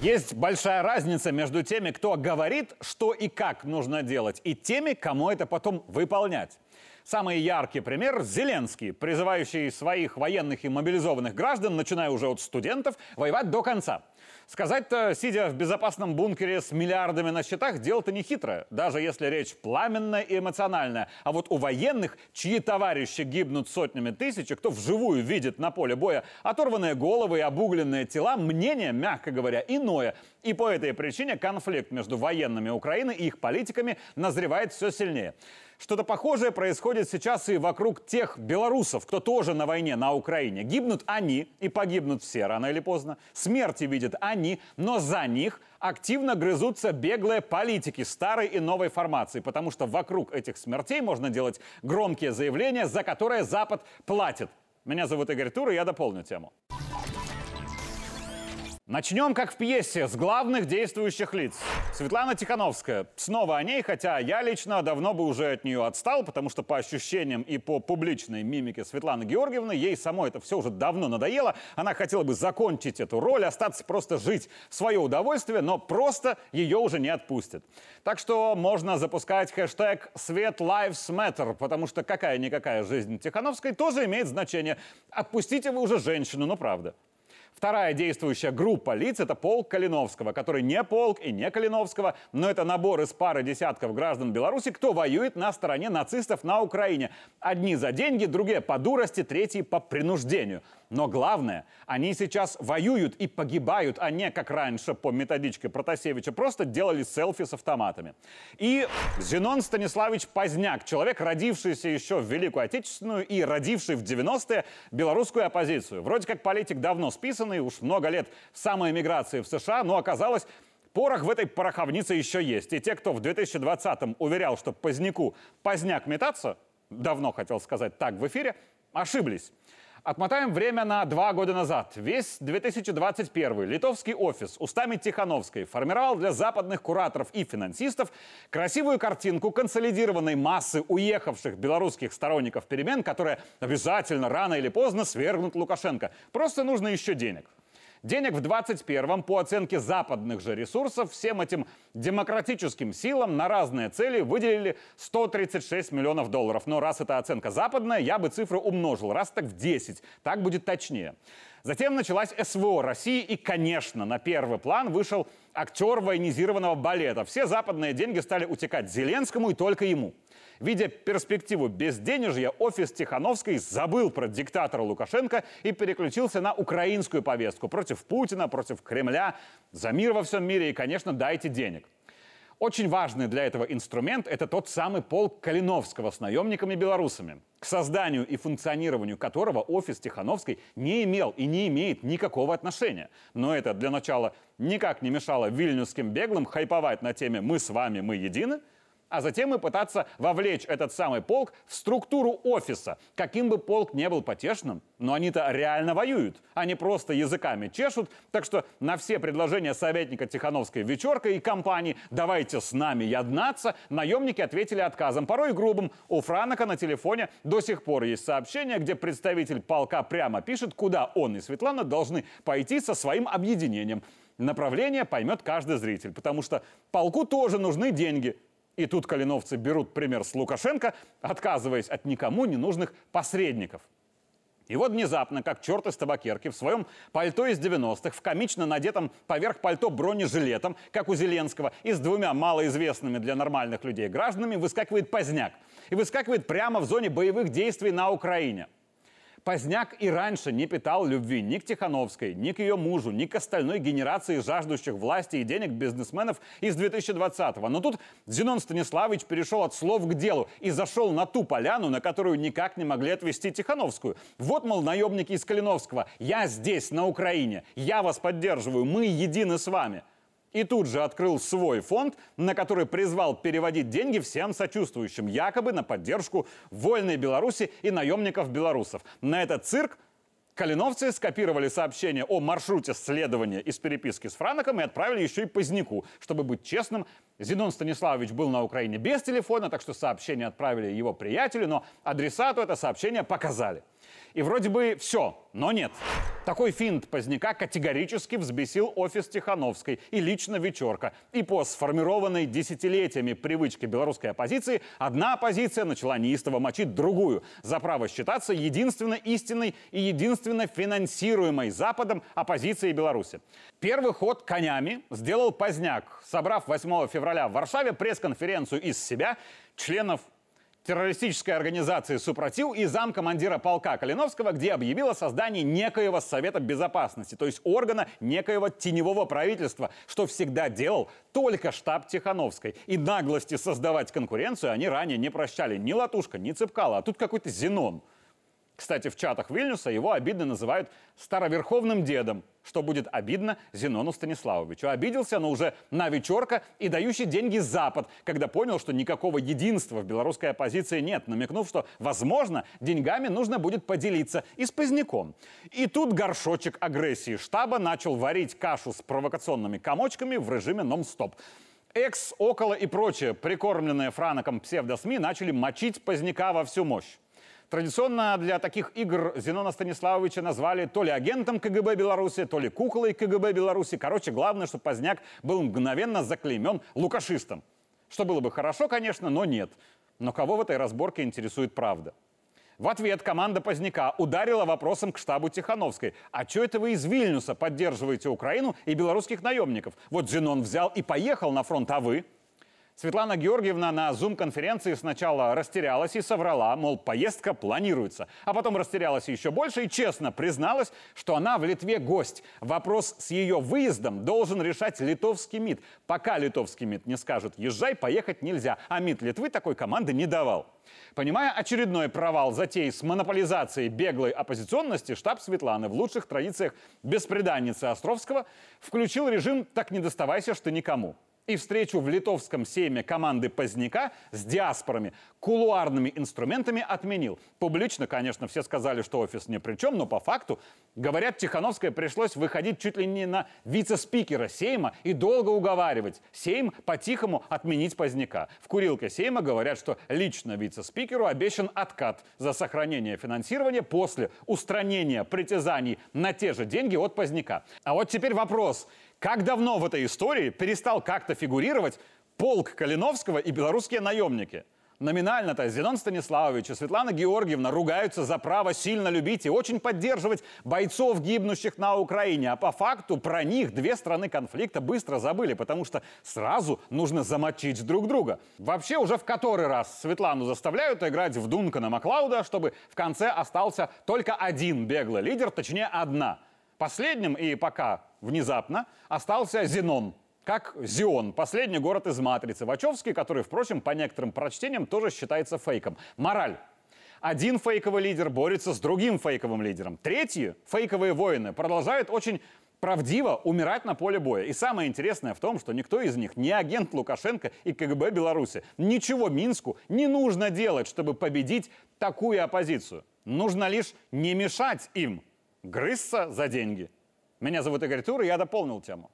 Есть большая разница между теми, кто говорит, что и как нужно делать, и теми, кому это потом выполнять. Самый яркий пример – Зеленский, призывающий своих военных и мобилизованных граждан, начиная уже от студентов, воевать до конца. Сказать-то, сидя в безопасном бункере с миллиардами на счетах, дело-то не хитрое, даже если речь пламенная и эмоциональная. А вот у военных, чьи товарищи гибнут сотнями тысяч, кто вживую видит на поле боя оторванные головы и обугленные тела, мнение, мягко говоря, иное. И по этой причине конфликт между военными Украины и их политиками назревает все сильнее. Что-то похожее происходит сейчас и вокруг тех белорусов, кто тоже на войне на Украине. Гибнут они и погибнут все рано или поздно. Смерти видят они, но за них активно грызутся беглые политики старой и новой формации, потому что вокруг этих смертей можно делать громкие заявления, за которые Запад платит. Меня зовут Игорь Тур, и я дополню тему. Начнем, как в пьесе, с главных действующих лиц. Светлана Тихановская. Снова о ней, хотя я лично давно бы уже от нее отстал, потому что по ощущениям и по публичной мимике Светланы Георгиевны, ей самой это все уже давно надоело. Она хотела бы закончить эту роль, остаться просто жить в свое удовольствие, но просто ее уже не отпустят. Так что можно запускать хэштег #SvetLivesMatter, потому что какая-никакая жизнь Тихановской тоже имеет значение. Отпустите вы уже женщину, ну правда. Вторая действующая группа лиц – это полк Калиновского, который не полк и не Калиновского, но это набор из пары десятков граждан Беларуси, кто воюет на стороне нацистов на Украине. Одни за деньги, другие по дурости, третьи по принуждению. Но главное, они сейчас воюют и погибают, а не, как раньше по методичке Протасевича, просто делали селфи с автоматами. И Зинон Станиславович Позняк, человек, родившийся еще в Великую Отечественную и родивший в 90-е белорусскую оппозицию. Вроде как политик давно списанный, уж много лет в самоэмиграции в США, но оказалось... порох в этой пороховнице еще есть. И те, кто в 2020-м уверял, что Позняку Позняк метаться, давно хотел сказать так в эфире, ошиблись. Отмотаем время на 2 года назад. Весь 2021 литовский офис устами Тихановской формировал для западных кураторов и финансистов красивую картинку консолидированной массы уехавших белорусских сторонников перемен, которые обязательно рано или поздно свергнут Лукашенко. Просто нужно еще денег. Денег в 21-м, по оценке западных же ресурсов, всем этим демократическим силам на разные цели выделили 136 миллионов долларов. Но раз это оценка западная, я бы цифру умножил, раз так в 10. Так будет точнее. Затем началась СВО России, и, конечно, на первый план вышел актер военизированного балета. Все западные деньги стали утекать Зеленскому и только ему. Видя перспективу безденежья, офис Тихановской забыл про диктатора Лукашенко и переключился на украинскую повестку. Против Путина, против Кремля, за мир во всем мире и, конечно, дайте денег. Очень важный для этого инструмент – это тот самый полк Калиновского с наемниками-белорусами, к созданию и функционированию которого офис Тихановской не имел и не имеет никакого отношения. Но это для начала никак не мешало вильнюсским беглым хайповать на теме «Мы с вами, мы едины», а затем и пытаться вовлечь этот самый полк в структуру офиса. Каким бы полк не был потешным, но они-то реально воюют. Они просто языками чешут. Так что на все предложения советника Тихановской «Вечерка» и компании «Давайте с нами яднаться» наемники ответили отказом, порой грубым. У Франака на телефоне до сих пор есть сообщение, где представитель полка прямо пишет, куда он и Светлана должны пойти со своим объединением. Направление поймет каждый зритель, потому что полку тоже нужны деньги. И тут калиновцы берут пример с Лукашенко, отказываясь от никому ненужных посредников. И вот внезапно, как черт из табакерки, в своем пальто из 90-х, в комично надетом поверх пальто бронежилетом, как у Зеленского, и с 2 малоизвестными для нормальных людей гражданами, выскакивает Позняк. И выскакивает прямо в зоне боевых действий на Украине. Позняк и раньше не питал любви ни к Тихановской, ни к ее мужу, ни к остальной генерации жаждущих власти и денег бизнесменов из 2020-го. Но тут Зинон Станиславович перешел от слов к делу и зашел на ту поляну, на которую никак не могли отвести Тихановскую. Вот, мол, наемники из Калиновского. Я здесь, на Украине. Я вас поддерживаю. Мы едины с вами. И тут же открыл свой фонд, на который призвал переводить деньги всем сочувствующим, якобы на поддержку вольной Беларуси и наемников-белорусов. На этот цирк калиновцы скопировали сообщение о маршруте следования из переписки с Франаком и отправили еще и Позняку. Чтобы быть честным, Зинон Станиславович был на Украине без телефона, так что сообщение отправили его приятелю, но адресату это сообщение показали. И вроде бы все, но нет. Такой финт Позняка категорически взбесил офис Тихановской и лично Вечерка. И по сформированной десятилетиями привычке белорусской оппозиции одна оппозиция начала неистово мочить другую за право считаться единственно истинной и единственно финансируемой Западом оппозиции Беларуси. Первый ход конями сделал Позняк, собрав 8 февраля в Варшаве пресс-конференцию из себя, членов террористической организации «Супротив» и замкомандира полка Калиновского, где объявила создание некоего Совета Безопасности, то есть органа некоего теневого правительства, что всегда делал только штаб Тихановской. И наглости создавать конкуренцию они ранее не прощали ни Латушка, ни Цыпкала, а тут какой-то Зинон. Кстати, в чатах Вильнюса его обидно называют староверховным дедом, что будет обидно Зинону Станиславовичу. Обиделся, но уже на Вечерка и дающий деньги Запад, когда понял, что никакого единства в белорусской оппозиции нет, намекнув, что, возможно, деньгами нужно будет поделиться и с Поздняком. И тут горшочек агрессии штаба начал варить кашу с провокационными комочками в режиме нон-стоп. Экс, около и прочее, прикормленные Франаком псевдо-СМИ, начали мочить Позняка во всю мощь. Традиционно для таких игр Зинона Станиславовича назвали то ли агентом КГБ Беларуси, то ли куклой КГБ Беларуси. Короче, главное, что Позняк был мгновенно заклеймен лукашистом. Что было бы хорошо, конечно, но нет. Но кого в этой разборке интересует правда? В ответ команда Позняка ударила вопросом к штабу Тихановской. А чё это вы из Вильнюса поддерживаете Украину и белорусских наемников? Вот Зинон взял и поехал на фронт, а вы... Светлана Георгиевна на зум-конференции сначала растерялась и соврала, мол, поездка планируется. А потом растерялась еще больше и честно призналась, что она в Литве гость. Вопрос с ее выездом должен решать литовский МИД. Пока литовский МИД не скажет «езжай», поехать нельзя. А МИД Литвы такой команды не давал. Понимая очередной провал затеи с монополизацией беглой оппозиционности, штаб Светланы в лучших традициях бесприданницы Островского включил режим «так не доставайся, что никому». И встречу в литовском сейме команды Позняка с диаспорами кулуарными инструментами отменил. Публично, конечно, все сказали, что офис ни при чем, но по факту, говорят, Тихановской пришлось выходить чуть ли не на вице-спикера сейма и долго уговаривать сейм по-тихому отменить Позняка. В курилке сейма говорят, что лично вице-спикеру обещан откат за сохранение финансирования после устранения притязаний на те же деньги от Позняка. А вот теперь вопрос. Как давно в этой истории перестал как-то фигурировать полк Калиновского и белорусские наемники? Номинально-то Зинон Станиславович и Светлана Георгиевна ругаются за право сильно любить и очень поддерживать бойцов, гибнущих на Украине. А по факту про них две страны конфликта быстро забыли, потому что сразу нужно замочить друг друга. Вообще уже в который раз Светлану заставляют играть в Дункана Маклауда, чтобы в конце остался только один беглый лидер, точнее одна. Последним и пока внезапно остался Зинон, как Зион, последний город из «Матрицы», Вачовский, который, впрочем, по некоторым прочтениям тоже считается фейком. Мораль. Один фейковый лидер борется с другим фейковым лидером. Третьи, фейковые воины, продолжают очень правдиво умирать на поле боя. И самое интересное в том, что никто из них не агент Лукашенко и КГБ Беларуси. Ничего Минску не нужно делать, чтобы победить такую оппозицию. Нужно лишь не мешать им грызться за деньги. Меня зовут Игорь Тур, и я дополнил тему.